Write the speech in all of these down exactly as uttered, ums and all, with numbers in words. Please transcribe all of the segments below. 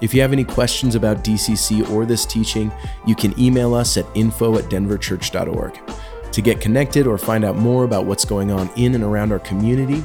If you have any questions about D C C or this teaching, you can email us at info at denverchurch dot org. To get connected or find out more about what's going on in and around our community,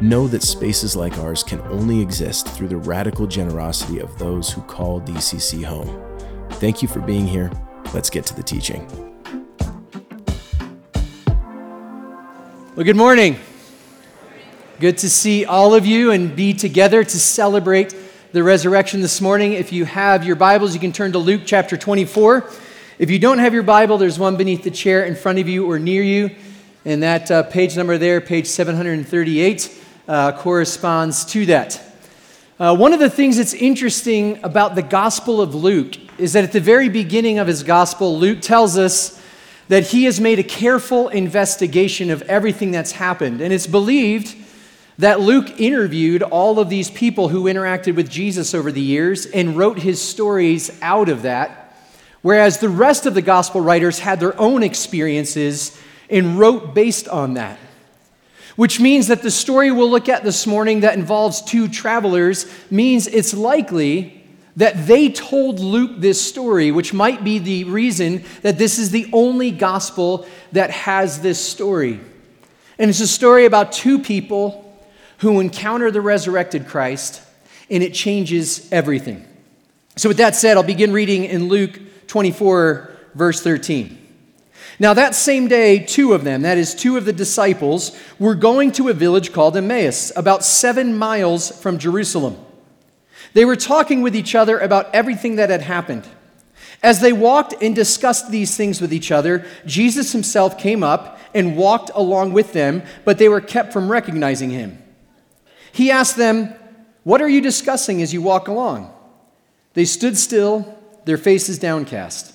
Know that spaces like ours can only exist through the radical generosity of those who call D C C home. Thank you for being here. Let's get to the teaching. Well, good morning. Good to see all of you and be together to celebrate the resurrection this morning. If you have your Bibles, you can turn to Luke chapter twenty-four. If you don't have your Bible, there's one beneath the chair in front of you or near you. And that uh, page number there, page seven thirty-eight, uh, corresponds to that. Uh, one of the things that's interesting about the Gospel of Luke is that at the very beginning of his Gospel, Luke tells us that he has made a careful investigation of everything that's happened. And it's believed that Luke interviewed all of these people who interacted with Jesus over the years and wrote his stories out of that, whereas the rest of the gospel writers had their own experiences and wrote based on that. Which means that the story we'll look at this morning that involves two travelers means it's likely that they told Luke this story, which might be the reason that this is the only gospel that has this story. And it's a story about two people who encounter the resurrected Christ, and it changes everything. So with that said, I'll begin reading in Luke twenty-four, verse thirteen. Now that same day, two of them, that is two of the disciples, were going to a village called Emmaus, about seven miles from Jerusalem. They were talking with each other about everything that had happened. As they walked and discussed these things with each other, Jesus himself came up and walked along with them, but they were kept from recognizing him. He asked them, "What are you discussing as you walk along?" They stood still, their faces downcast.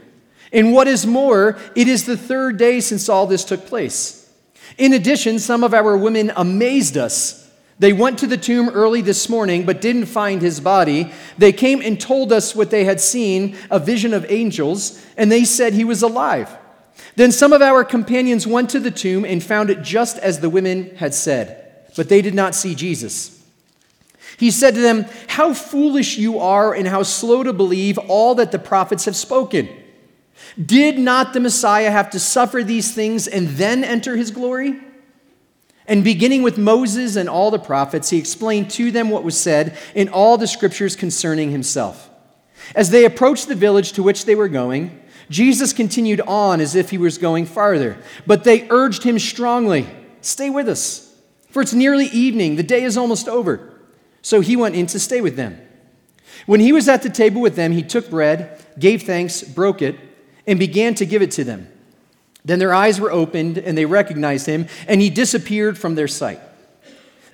And what is more, it is the third day since all this took place. In addition, some of our women amazed us. They went to the tomb early this morning, but didn't find his body. They came and told us what they had seen, a vision of angels, and they said he was alive. Then some of our companions went to the tomb and found it just as the women had said, but they did not see Jesus." He said to them, "How foolish you are and how slow to believe all that the prophets have spoken. Did not the Messiah have to suffer these things and then enter his glory?" And beginning with Moses and all the prophets, he explained to them what was said in all the scriptures concerning himself. As they approached the village to which they were going, Jesus continued on as if he was going farther. But they urged him strongly, "Stay with us, for it's nearly evening. The day is almost over." So he went in to stay with them. When he was at the table with them, he took bread, gave thanks, broke it, and began to give it to them. Then their eyes were opened, and they recognized him, and he disappeared from their sight.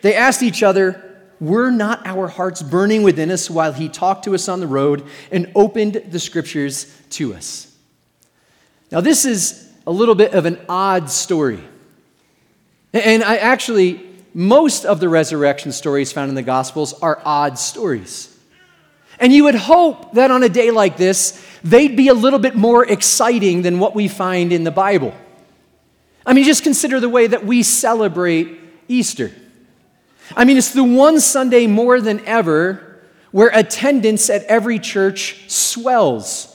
They asked each other, "Were not our hearts burning within us while he talked to us on the road and opened the scriptures to us?" Now, this is a little bit of an odd story. And I actually, most of the resurrection stories found in the Gospels are odd stories. And you would hope that on a day like this, they'd be a little bit more exciting than what we find in the Bible. I mean, just consider the way that we celebrate Easter. I mean, it's the one Sunday more than ever where attendance at every church swells.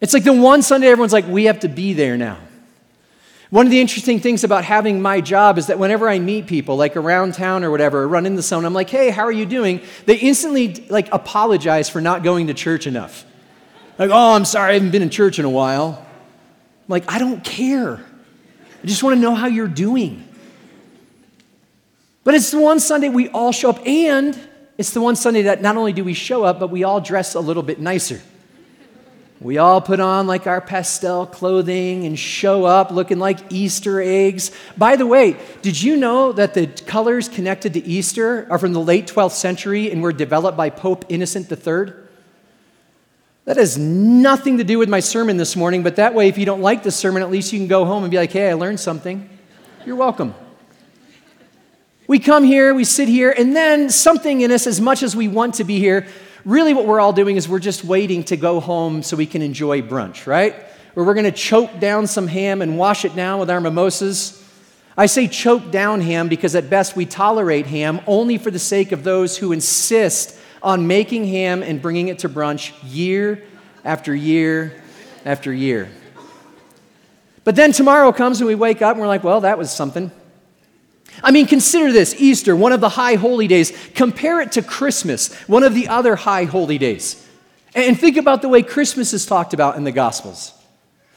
It's like the one Sunday everyone's like, we have to be there now. One of the interesting things about having my job is that whenever I meet people, like around town or whatever, or run into someone, I'm like, hey, how are you doing? They instantly like apologize for not going to church enough. Like, oh, I'm sorry, I haven't been in church in a while. I'm like, I don't care. I just want to know how you're doing. But it's the one Sunday we all show up, and it's the one Sunday that not only do we show up, but we all dress a little bit nicer. We all put on like our pastel clothing and show up looking like Easter eggs. By the way, did you know that the colors connected to Easter are from the late twelfth century and were developed by Pope Innocent the third? That has nothing to do with my sermon this morning, but that way if you don't like the sermon, at least you can go home and be like, hey, I learned something. You're welcome. We come here, we sit here, and then something in us, as much as we want to be here, really what we're all doing is we're just waiting to go home so we can enjoy brunch, right? Or we're going to choke down some ham and wash it down with our mimosas. I say choke down ham because at best we tolerate ham only for the sake of those who insist on making ham and bringing it to brunch year after year after year. But then tomorrow comes and we wake up and we're like, well, that was something. I mean, consider this, Easter, one of the high holy days. Compare it to Christmas, one of the other high holy days. And think about the way Christmas is talked about in the Gospels.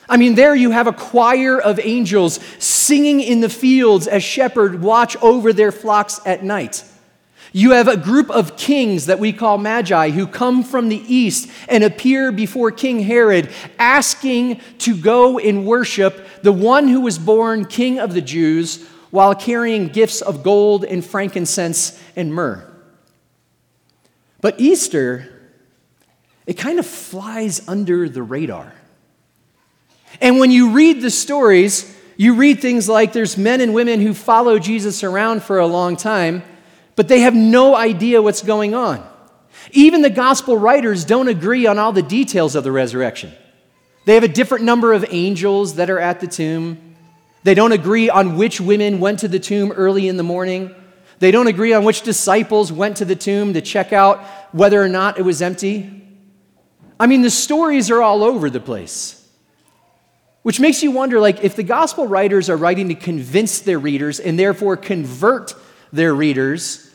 I mean, there you have a choir of angels singing in the fields as shepherds watch over their flocks at night. You have a group of kings that we call magi who come from the east and appear before King Herod asking to go and worship the one who was born King of the Jews, while carrying gifts of gold and frankincense and myrrh. But Easter, it kind of flies under the radar. And when you read the stories, you read things like there's men and women who follow Jesus around for a long time, but they have no idea what's going on. Even the gospel writers don't agree on all the details of the resurrection. They have a different number of angels that are at the tomb. They don't agree on which women went to the tomb early in the morning. They don't agree on which disciples went to the tomb to check out whether or not it was empty. I mean, the stories are all over the place. Which makes you wonder, like, if the gospel writers are writing to convince their readers and therefore convert their readers,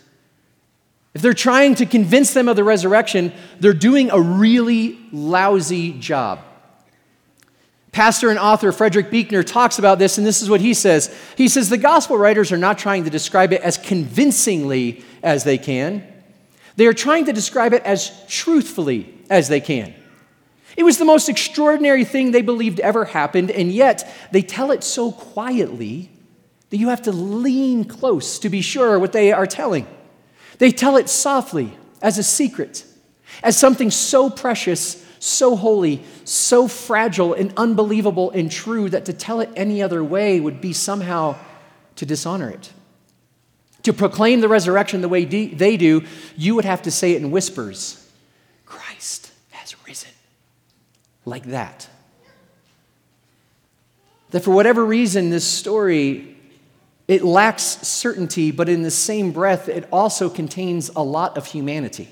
if they're trying to convince them of the resurrection, they're doing a really lousy job. Pastor and author Frederick Buechner talks about this, and this is what he says. He says, the gospel writers are not trying to describe it as convincingly as they can. They are trying to describe it as truthfully as they can. It was the most extraordinary thing they believed ever happened, and yet they tell it so quietly that you have to lean close to be sure what they are telling. They tell it softly, as a secret, as something so precious, so holy, so fragile and unbelievable and true that to tell it any other way would be somehow to dishonor it. To proclaim the resurrection the way de- they do, you would have to say it in whispers, Christ has risen, like that. That for whatever reason, this story, it lacks certainty, but in the same breath, it also contains a lot of humanity.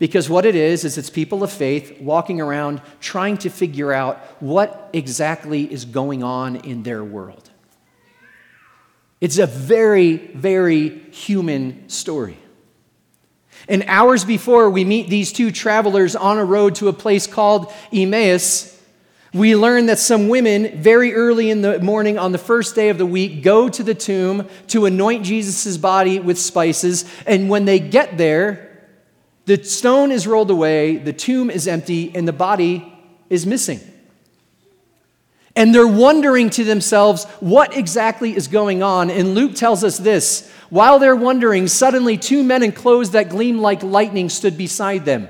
Because what it is, is it's people of faith walking around trying to figure out what exactly is going on in their world. It's a very, very human story. And hours before we meet these two travelers on a road to a place called Emmaus, we learn that some women, very early in the morning on the first day of the week, go to the tomb to anoint Jesus' body with spices. And when they get there, the stone is rolled away, the tomb is empty, and the body is missing. And they're wondering to themselves, what exactly is going on? And Luke tells us this. While they're wondering, suddenly two men in clothes that gleamed like lightning stood beside them.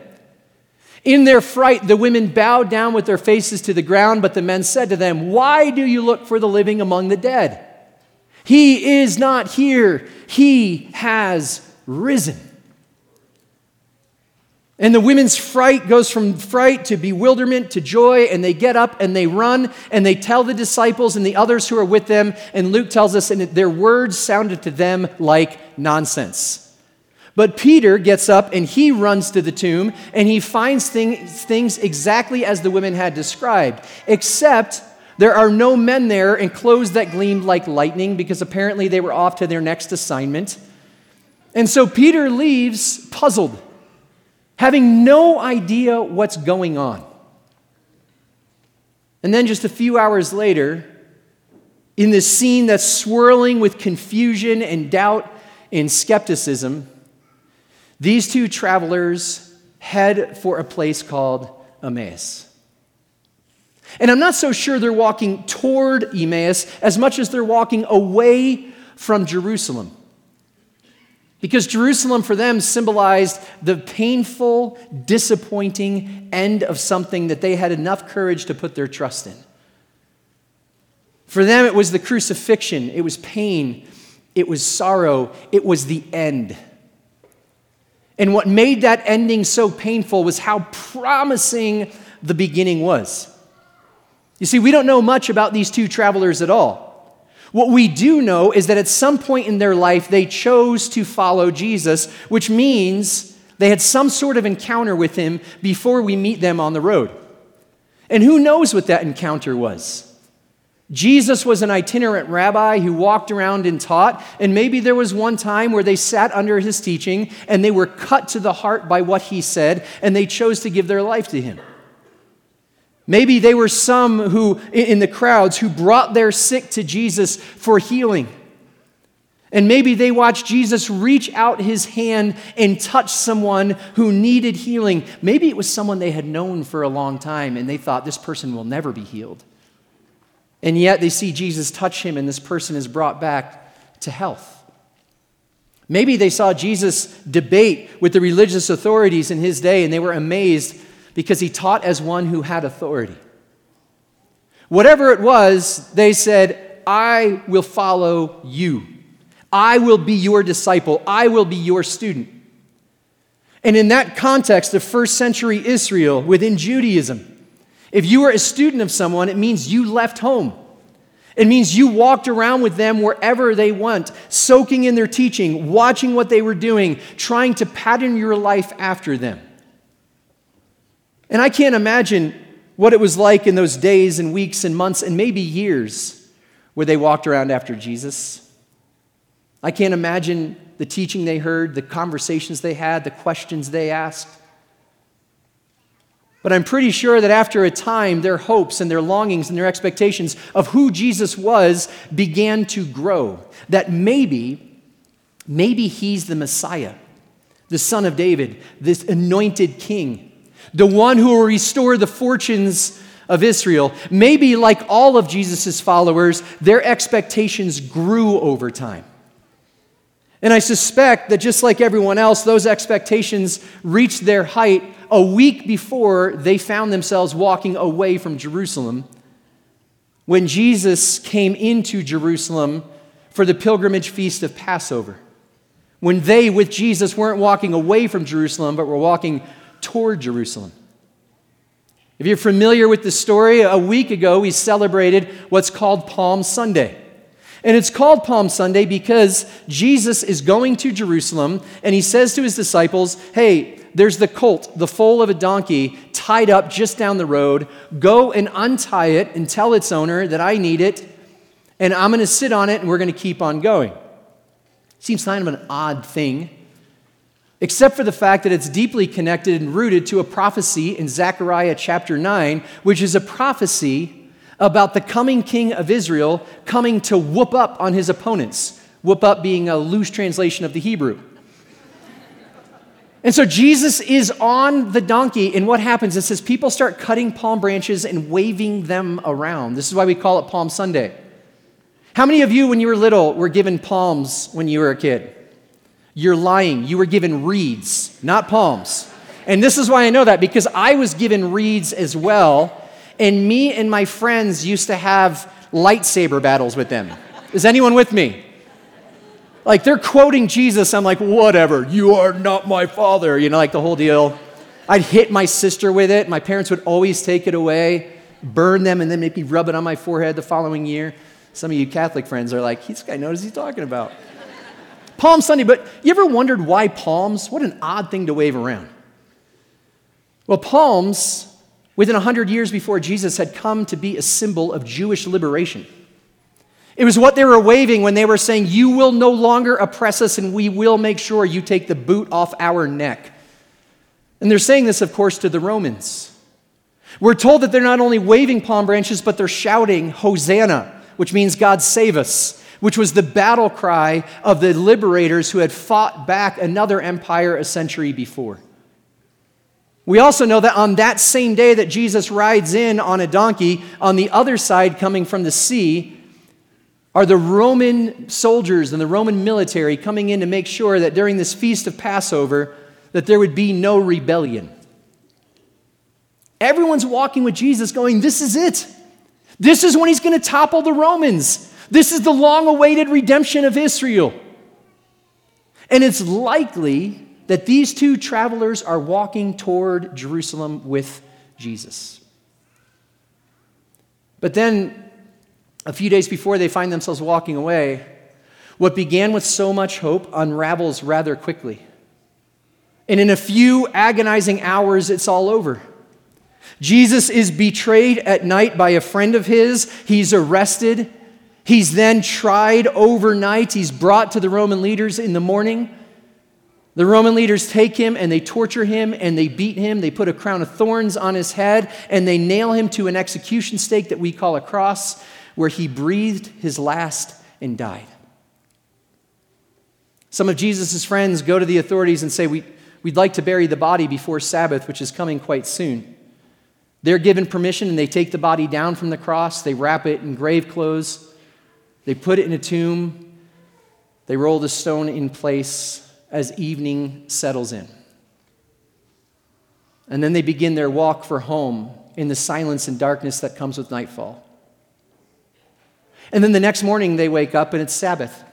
In their fright, the women bowed down with their faces to the ground, but the men said to them, "Why do you look for the living among the dead? He is not here. He has risen." And the women's fright goes from fright to bewilderment to joy, and they get up and they run and they tell the disciples and the others who are with them, and Luke tells us, and their words sounded to them like nonsense. But Peter gets up and he runs to the tomb and he finds things, things exactly as the women had described, except there are no men there and clothes that gleamed like lightning, because apparently they were off to their next assignment. And so Peter leaves puzzled, having no idea what's going on. And then just a few hours later, in this scene that's swirling with confusion and doubt and skepticism, these two travelers head for a place called Emmaus. And I'm not so sure they're walking toward Emmaus as much as they're walking away from Jerusalem, because Jerusalem for them symbolized the painful, disappointing end of something that they had enough courage to put their trust in. For them, it was the crucifixion, it was pain, it was sorrow, it was the end. And what made that ending so painful was how promising the beginning was. You see, we don't know much about these two travelers at all. What we do know is that at some point in their life, they chose to follow Jesus, which means they had some sort of encounter with him before we meet them on the road. And who knows what that encounter was? Jesus was an itinerant rabbi who walked around and taught, and maybe there was one time where they sat under his teaching and they were cut to the heart by what he said, and they chose to give their life to him. Maybe they were some who, in the crowds, who brought their sick to Jesus for healing. And maybe they watched Jesus reach out his hand and touch someone who needed healing. Maybe it was someone they had known for a long time and they thought, this person will never be healed. And yet they see Jesus touch him and this person is brought back to health. Maybe they saw Jesus debate with the religious authorities in his day and they were amazed because he taught as one who had authority. Whatever it was, they said, I will follow you. I will be your disciple. I will be your student. And in that context of first century Israel within Judaism, if you were a student of someone, it means you left home. It means you walked around with them wherever they went, soaking in their teaching, watching what they were doing, trying to pattern your life after them. And I can't imagine what it was like in those days and weeks and months and maybe years where they walked around after Jesus. I can't imagine the teaching they heard, the conversations they had, the questions they asked. But I'm pretty sure that after a time, their hopes and their longings and their expectations of who Jesus was began to grow. That maybe, maybe he's the Messiah, the Son of David, this anointed king, the one who will restore the fortunes of Israel. Maybe like all of Jesus' followers, their expectations grew over time. And I suspect that just like everyone else, those expectations reached their height a week before they found themselves walking away from Jerusalem, when Jesus came into Jerusalem for the pilgrimage feast of Passover, when they with Jesus weren't walking away from Jerusalem, but were walking toward Jerusalem. If you're familiar with the story, a week ago we celebrated what's called Palm Sunday. And it's called Palm Sunday because Jesus is going to Jerusalem and he says to his disciples, hey, there's the colt, the foal of a donkey, tied up just down the road. Go and untie it and tell its owner that I need it and I'm going to sit on it and we're going to keep on going. Seems kind of an odd thing, except for the fact that it's deeply connected and rooted to a prophecy in Zechariah chapter nine, which is a prophecy about the coming king of Israel coming to whoop up on his opponents, whoop up being a loose translation of the Hebrew. And so Jesus is on the donkey, and what happens is his people start cutting palm branches and waving them around. This is why we call it Palm Sunday. How many of you, when you were little, were given palms when you were a kid? You're lying. You were given reeds, not palms. And this is why I know that, because I was given reeds as well, and me and my friends used to have lightsaber battles with them. Is anyone with me? Like, they're quoting Jesus. I'm like, whatever, you are not my father. You know, like the whole deal. I'd hit my sister with it. My parents would always take it away, burn them, and then make me rub it on my forehead the following year. Some of you Catholic friends are like, this guy knows what he's talking about. Palm Sunday, but you ever wondered why palms? What an odd thing to wave around. Well, palms, within one hundred years before Jesus, had come to be a symbol of Jewish liberation. It was what they were waving when they were saying, you will no longer oppress us and we will make sure you take the boot off our neck. And they're saying this, of course, to the Romans. We're told that they're not only waving palm branches, but they're shouting Hosanna, which means God save us, which was the battle cry of the liberators who had fought back another empire a century before. We also know that on that same day that Jesus rides in on a donkey, on the other side coming from the sea, are the Roman soldiers and the Roman military coming in to make sure that during this feast of Passover that there would be no rebellion. Everyone's walking with Jesus going, this is it. This is when he's going to topple the Romans. This is the long-awaited redemption of Israel. And it's likely that these two travelers are walking toward Jerusalem with Jesus. But then, a few days before they find themselves walking away, what began with so much hope unravels rather quickly. And in a few agonizing hours, it's all over. Jesus is betrayed at night by a friend of his. He's arrested. He's then tried overnight. He's brought to the Roman leaders in the morning. The Roman leaders take him and they torture him and they beat him. They put a crown of thorns on his head and they nail him to an execution stake that we call a cross, where he breathed his last and died. Some of Jesus' friends go to the authorities and say, we, we'd like to bury the body before Sabbath, which is coming quite soon. They're given permission, and they take the body down from the cross. They wrap it in grave clothes. They put it in a tomb. They roll the stone in place as evening settles in. And then they begin their walk for home in the silence and darkness that comes with nightfall. And then the next morning they wake up and it's Sabbath,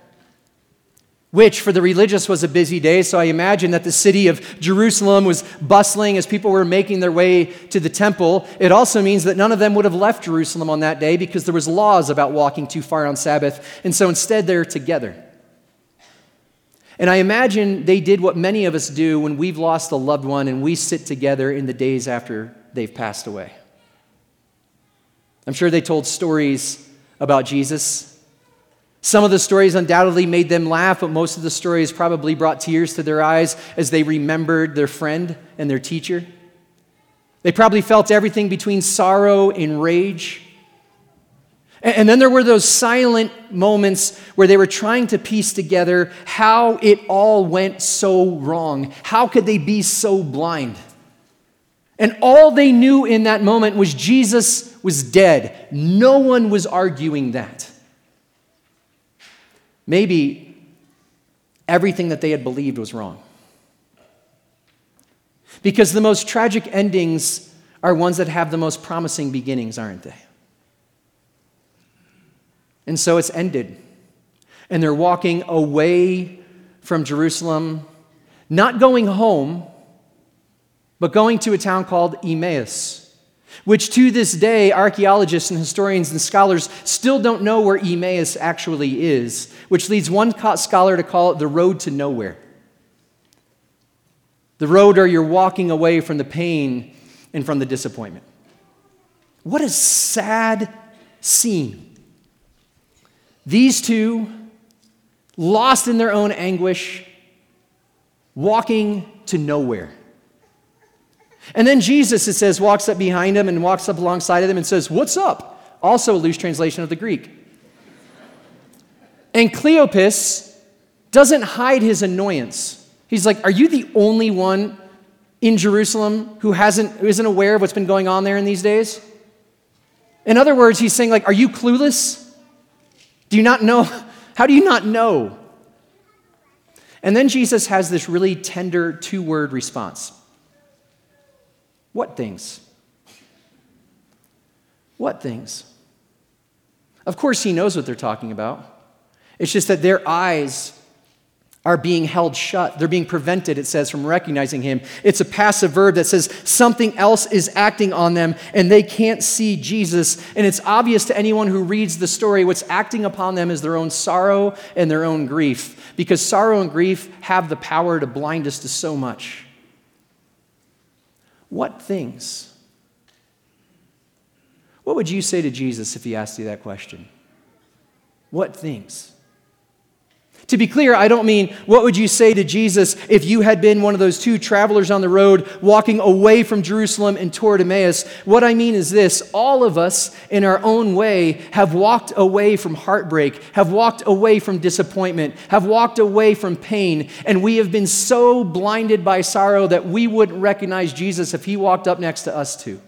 which for the religious was a busy day. So I imagine that the city of Jerusalem was bustling as people were making their way to the temple. It also means that none of them would have left Jerusalem on that day because there was laws about walking too far on Sabbath. And so instead they're together. And I imagine they did what many of us do when we've lost a loved one and we sit together in the days after they've passed away. I'm sure they told stories about Jesus. Some of the stories undoubtedly made them laugh, but most of the stories probably brought tears to their eyes as they remembered their friend and their teacher. They probably felt everything between sorrow and rage. And then there were those silent moments where they were trying to piece together how it all went so wrong. How could they be so blind? And all they knew in that moment was Jesus was dead. No one was arguing that. Maybe everything that they had believed was wrong. Because the most tragic endings are ones that have the most promising beginnings, aren't they? And so it's ended. And they're walking away from Jerusalem, not going home, but going to a town called Emmaus, which to this day, archaeologists and historians and scholars still don't know where Emmaus actually is, which leads one scholar to call it the road to nowhere. The road where you're walking away from the pain and from the disappointment. What a sad scene. These two, lost in their own anguish, walking to nowhere. And then Jesus, it says, walks up behind him and walks up alongside of them and says, what's up? Also a loose translation of the Greek. And Cleopas doesn't hide his annoyance. He's like, are you the only one in Jerusalem who hasn't, who isn't aware of what's been going on there in these days? In other words, he's saying, like, are you clueless? Do you not know? How do you not know? And then Jesus has this really tender two-word response. What things? What things? Of course, he knows what they're talking about. It's just that their eyes are being held shut. They're being prevented, it says, from recognizing him. It's a passive verb that says something else is acting on them and they can't see Jesus. And it's obvious to anyone who reads the story, what's acting upon them is their own sorrow and their own grief, because sorrow and grief have the power to blind us to so much. What things? What would you say to Jesus if he asked you that question? What things? To be clear, I don't mean what would you say to Jesus if you had been one of those two travelers on the road walking away from Jerusalem and toward Emmaus. What I mean is this: all of us in our own way have walked away from heartbreak, have walked away from disappointment, have walked away from pain, and we have been so blinded by sorrow that we wouldn't recognize Jesus if he walked up next to us too.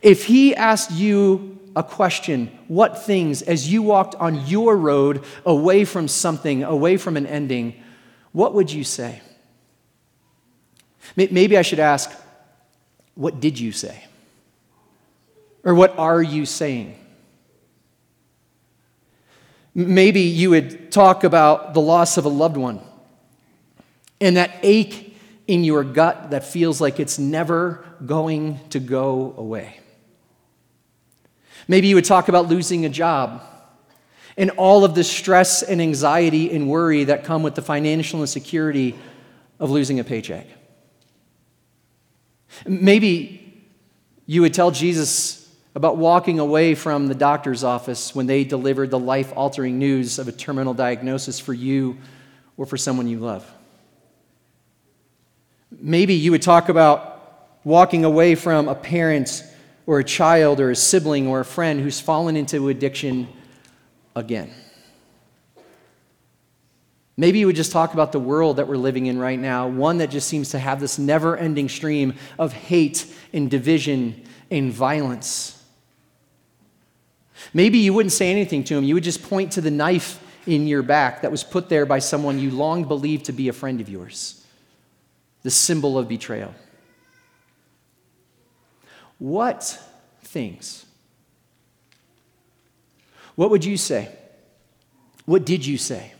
If he asked you a question, what things, as you walked on your road away from something, away from an ending, what would you say? Maybe I should ask, what did you say? Or what are you saying? Maybe you would talk about the loss of a loved one and that ache in your gut that feels like it's never going to go away. Maybe you would talk about losing a job and all of the stress and anxiety and worry that come with the financial insecurity of losing a paycheck. Maybe you would tell Jesus about walking away from the doctor's office when they delivered the life-altering news of a terminal diagnosis for you or for someone you love. Maybe you would talk about walking away from a parent or a child or a sibling or a friend who's fallen into addiction again. Maybe we just talk about the world that we're living in right now, one that just seems to have this never-ending stream of hate and division and violence. Maybe you wouldn't say anything to him. You would just point to the knife in your back that was put there by someone you long believed to be a friend of yours, the symbol of betrayal. What things? What would you say? What did you say?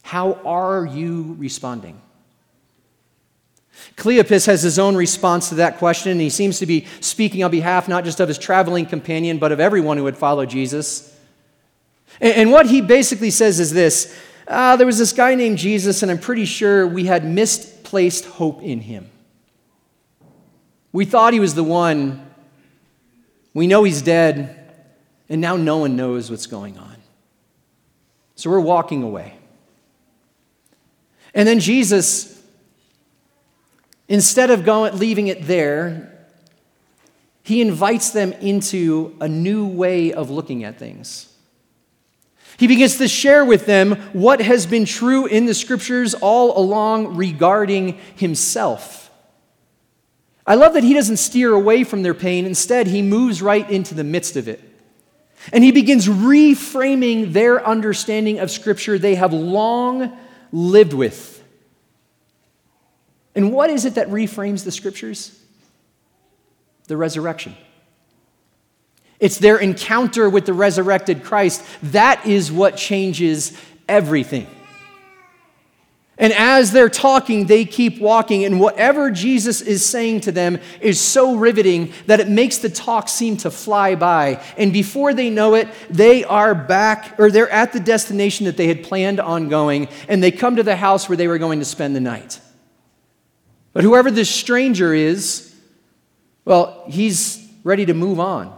How are you responding? Cleopas has his own response to that question, and he seems to be speaking on behalf not just of his traveling companion, but of everyone who would follow Jesus. And what he basically says is this: ah, there was this guy named Jesus, and I'm pretty sure we had misplaced hope in him. We thought he was the one. We know he's dead. And now no one knows what's going on. So we're walking away. And then Jesus, instead of going, leaving it there, he invites them into a new way of looking at things. He begins to share with them what has been true in the scriptures all along regarding himself. I love that he doesn't steer away from their pain. Instead, he moves right into the midst of it. And he begins reframing their understanding of Scripture they have long lived with. And what is it that reframes the Scriptures? The resurrection. It's their encounter with the resurrected Christ. That is what changes everything. And as they're talking, they keep walking. And whatever Jesus is saying to them is so riveting that it makes the talk seem to fly by. And before they know it, they are back, or they're at the destination that they had planned on going. And they come to the house where they were going to spend the night. But whoever this stranger is, well, he's ready to move on.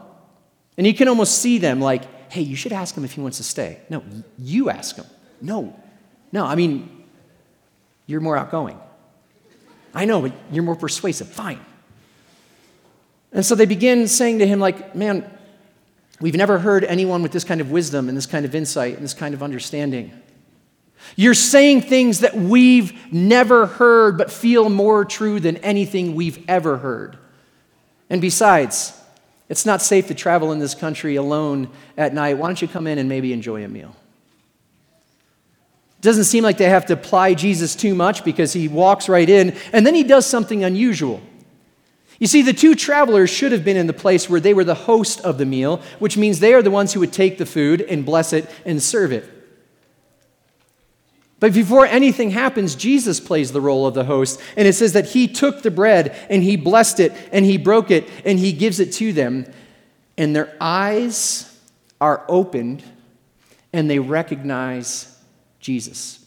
And you can almost see them like, hey, you should ask him if he wants to stay. No, you ask him. No, no, I mean... you're more outgoing. I know, but you're more persuasive. Fine. And so they begin saying to him, like, man, we've never heard anyone with this kind of wisdom and this kind of insight and this kind of understanding. You're saying things that we've never heard but feel more true than anything we've ever heard. And besides, it's not safe to travel in this country alone at night. Why don't you come in and maybe enjoy a meal? Doesn't seem like they have to ply Jesus too much because he walks right in, and then he does something unusual. You see, the two travelers should have been in the place where they were the host of the meal, which means they are the ones who would take the food and bless it and serve it. But before anything happens, Jesus plays the role of the host. And it says that he took the bread and he blessed it and he broke it and he gives it to them. And their eyes are opened and they recognize Jesus.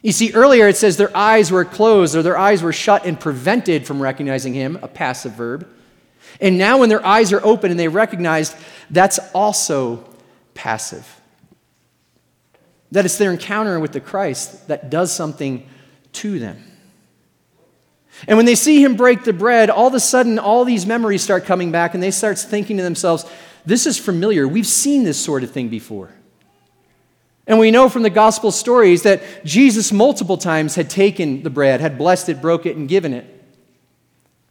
You see, earlier it says their eyes were closed, or their eyes were shut and prevented from recognizing him, a passive verb. And now when their eyes are open and they recognized, that's also passive. That it's their encounter with the Christ that does something to them. And when they see him break the bread, all of a sudden, all these memories start coming back, and they start thinking to themselves, this is familiar. We've seen this sort of thing before. And we know from the gospel stories that Jesus multiple times had taken the bread, had blessed it, broke it, and given it.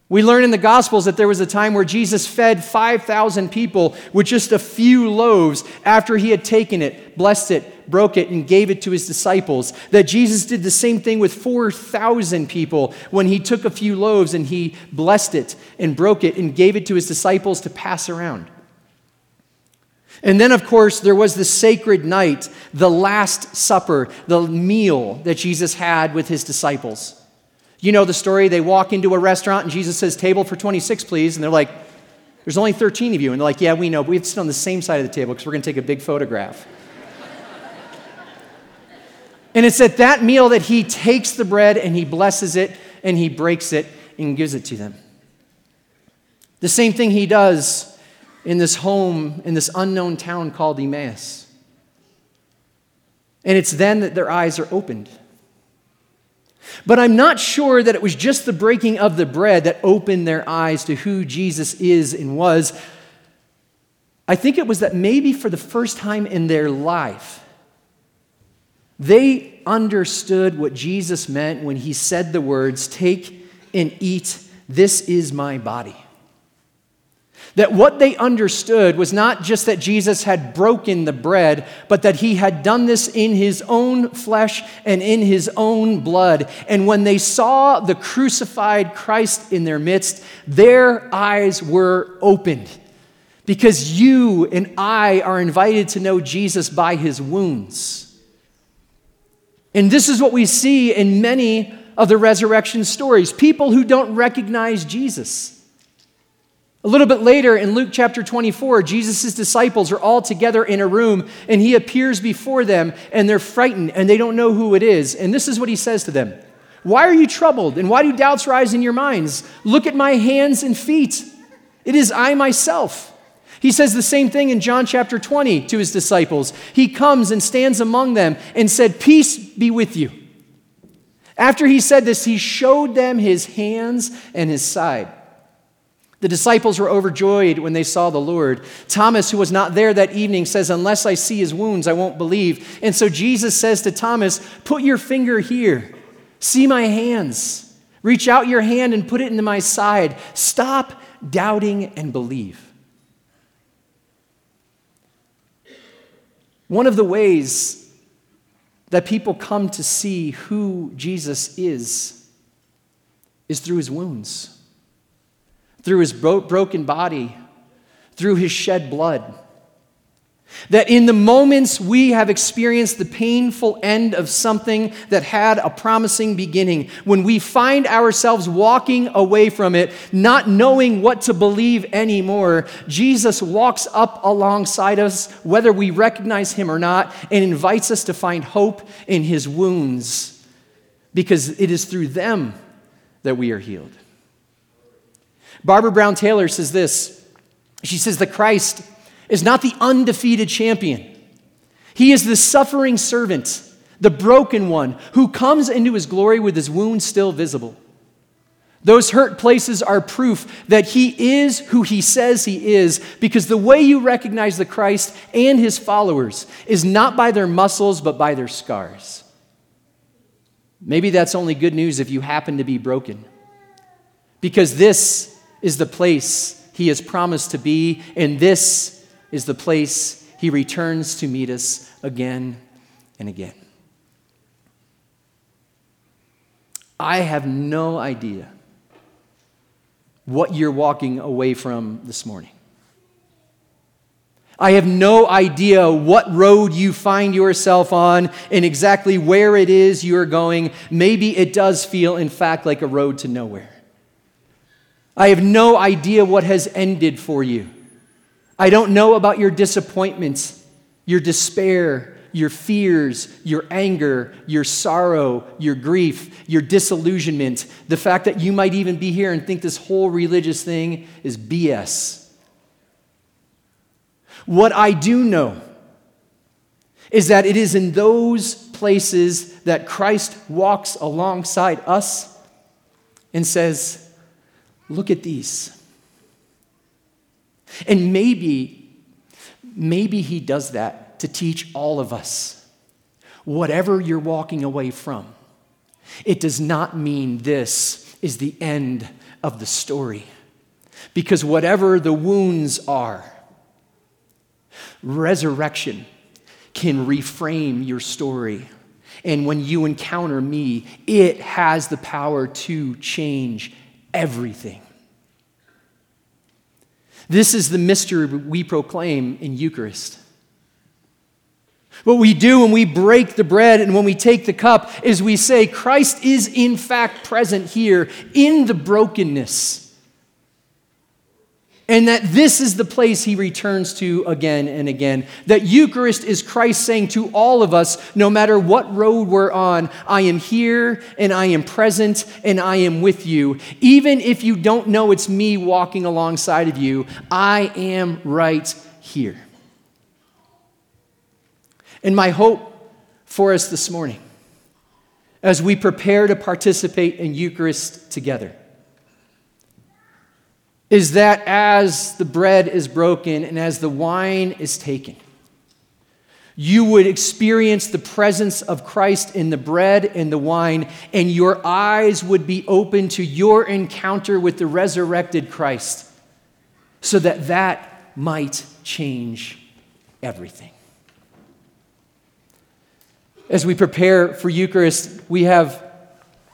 We learn in the Gospels that there was a time where Jesus fed five thousand people with just a few loaves after he had taken it, blessed it, broke it, and gave it to his disciples. That Jesus did the same thing with four thousand people when he took a few loaves and he blessed it and broke it and gave it to his disciples to pass around. And then, of course, there was the sacred night, the Last Supper, the meal that Jesus had with his disciples. You know the story, they walk into a restaurant and Jesus says, table for twenty-six, please. And they're like, there's only thirteen of you. And they're like, yeah, we know, but we have to sit on the same side of the table because we're going to take a big photograph. And it's at that meal that he takes the bread and he blesses it and he breaks it and gives it to them. The same thing he does in this home, in this unknown town called Emmaus. And it's then that their eyes are opened. But I'm not sure that it was just the breaking of the bread that opened their eyes to who Jesus is and was. I think it was that maybe for the first time in their life, they understood what Jesus meant when he said the words, take and eat, this is my body. That what they understood was not just that Jesus had broken the bread, but that he had done this in his own flesh and in his own blood. And when they saw the crucified Christ in their midst, their eyes were opened. Because you and I are invited to know Jesus by his wounds. And this is what we see in many of the resurrection stories. People who don't recognize Jesus. A little bit later in Luke chapter twenty-four, Jesus' disciples are all together in a room and he appears before them and they're frightened and they don't know who it is. And this is what he says to them. Why are you troubled and why do doubts rise in your minds? Look at my hands and feet. It is I myself. He says the same thing in John chapter twenty to his disciples. He comes and stands among them and said, peace be with you. After he said this, he showed them his hands and his side. The disciples were overjoyed when they saw the Lord. Thomas, who was not there that evening, says, unless I see his wounds, I won't believe. And so Jesus says to Thomas, put your finger here. See my hands. Reach out your hand and put it into my side. Stop doubting and believe. One of the ways that people come to see who Jesus is is through his wounds. Through his bro- broken body, through his shed blood. That in the moments we have experienced the painful end of something that had a promising beginning, when we find ourselves walking away from it, not knowing what to believe anymore, Jesus walks up alongside us, whether we recognize him or not, and invites us to find hope in his wounds, because it is through them that we are healed. Barbara Brown Taylor says this. She says, the Christ is not the undefeated champion. He is the suffering servant, the broken one, who comes into his glory with his wounds still visible. Those hurt places are proof that he is who he says he is, because the way you recognize the Christ and his followers is not by their muscles, but by their scars. Maybe that's only good news if you happen to be broken, because this is the place he has promised to be, and this is the place he returns to meet us again and again. I have no idea what you're walking away from this morning. I have no idea what road you find yourself on and exactly where it is you're going. Maybe it does feel, in fact, like a road to nowhere. I have no idea what has ended for you. I don't know about your disappointments, your despair, your fears, your anger, your sorrow, your grief, your disillusionment, the fact that you might even be here and think this whole religious thing is B S. What I do know is that it is in those places that Christ walks alongside us and says, look at these. And maybe, maybe he does that to teach all of us, whatever you're walking away from, it does not mean this is the end of the story. Because whatever the wounds are, resurrection can reframe your story. And when you encounter me, it has the power to change everything. This is the mystery we proclaim in Eucharist. What we do when we break the bread and when we take the cup is we say, Christ is in fact present here in the brokenness. And that this is the place he returns to again and again. That Eucharist is Christ saying to all of us, no matter what road we're on, I am here and I am present and I am with you. Even if you don't know it's me walking alongside of you, I am right here. And my hope for us this morning, as we prepare to participate in Eucharist together, is that as the bread is broken and as the wine is taken, you would experience the presence of Christ in the bread and the wine, and your eyes would be open to your encounter with the resurrected Christ, so that that might change everything. As we prepare for Eucharist, we have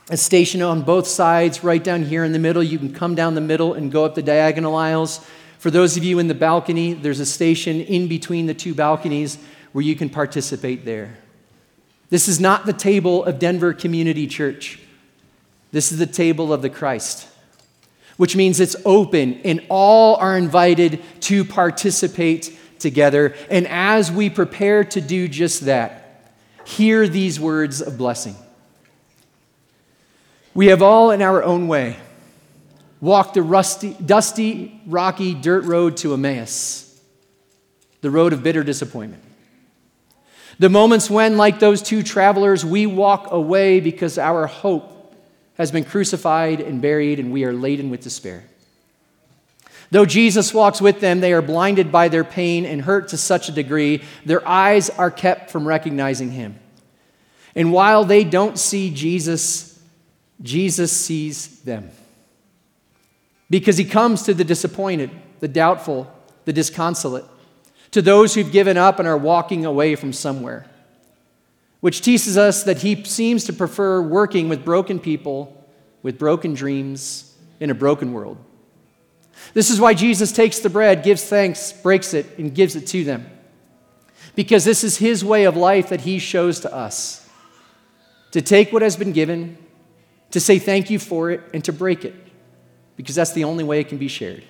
a station on both sides, right down here in the middle. You can come down the middle and go up the diagonal aisles. For those of you in the balcony, there's a station in between the two balconies where you can participate there. This is not the table of Denver Community Church. This is the table of the Christ, which means it's open and all are invited to participate together. And as we prepare to do just that, hear these words of blessing. We have all, in our own way, walked the rusty, dusty, rocky dirt road to Emmaus, the road of bitter disappointment. The moments when, like those two travelers, we walk away because our hope has been crucified and buried and we are laden with despair. Though Jesus walks with them, they are blinded by their pain and hurt to such a degree, their eyes are kept from recognizing him. And while they don't see Jesus, Jesus sees them because he comes to the disappointed, the doubtful, the disconsolate, to those who've given up and are walking away from somewhere, which teaches us that he seems to prefer working with broken people, with broken dreams, in a broken world. This is why Jesus takes the bread, gives thanks, breaks it, and gives it to them, because this is his way of life that he shows to us, to take what has been given, to say thank you for it, and to break it, because that's the only way it can be shared.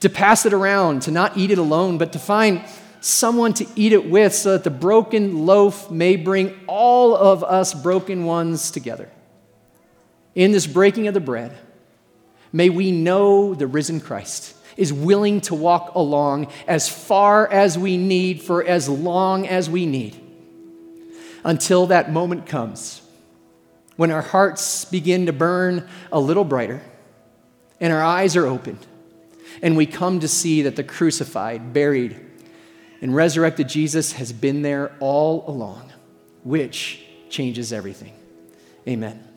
To pass it around, to not eat it alone, but to find someone to eat it with so that the broken loaf may bring all of us broken ones together. In this breaking of the bread, may we know the risen Christ is willing to walk along as far as we need for as long as we need, until that moment comes when our hearts begin to burn a little brighter and our eyes are opened and we come to see that the crucified, buried, and resurrected Jesus has been there all along, which changes everything. Amen.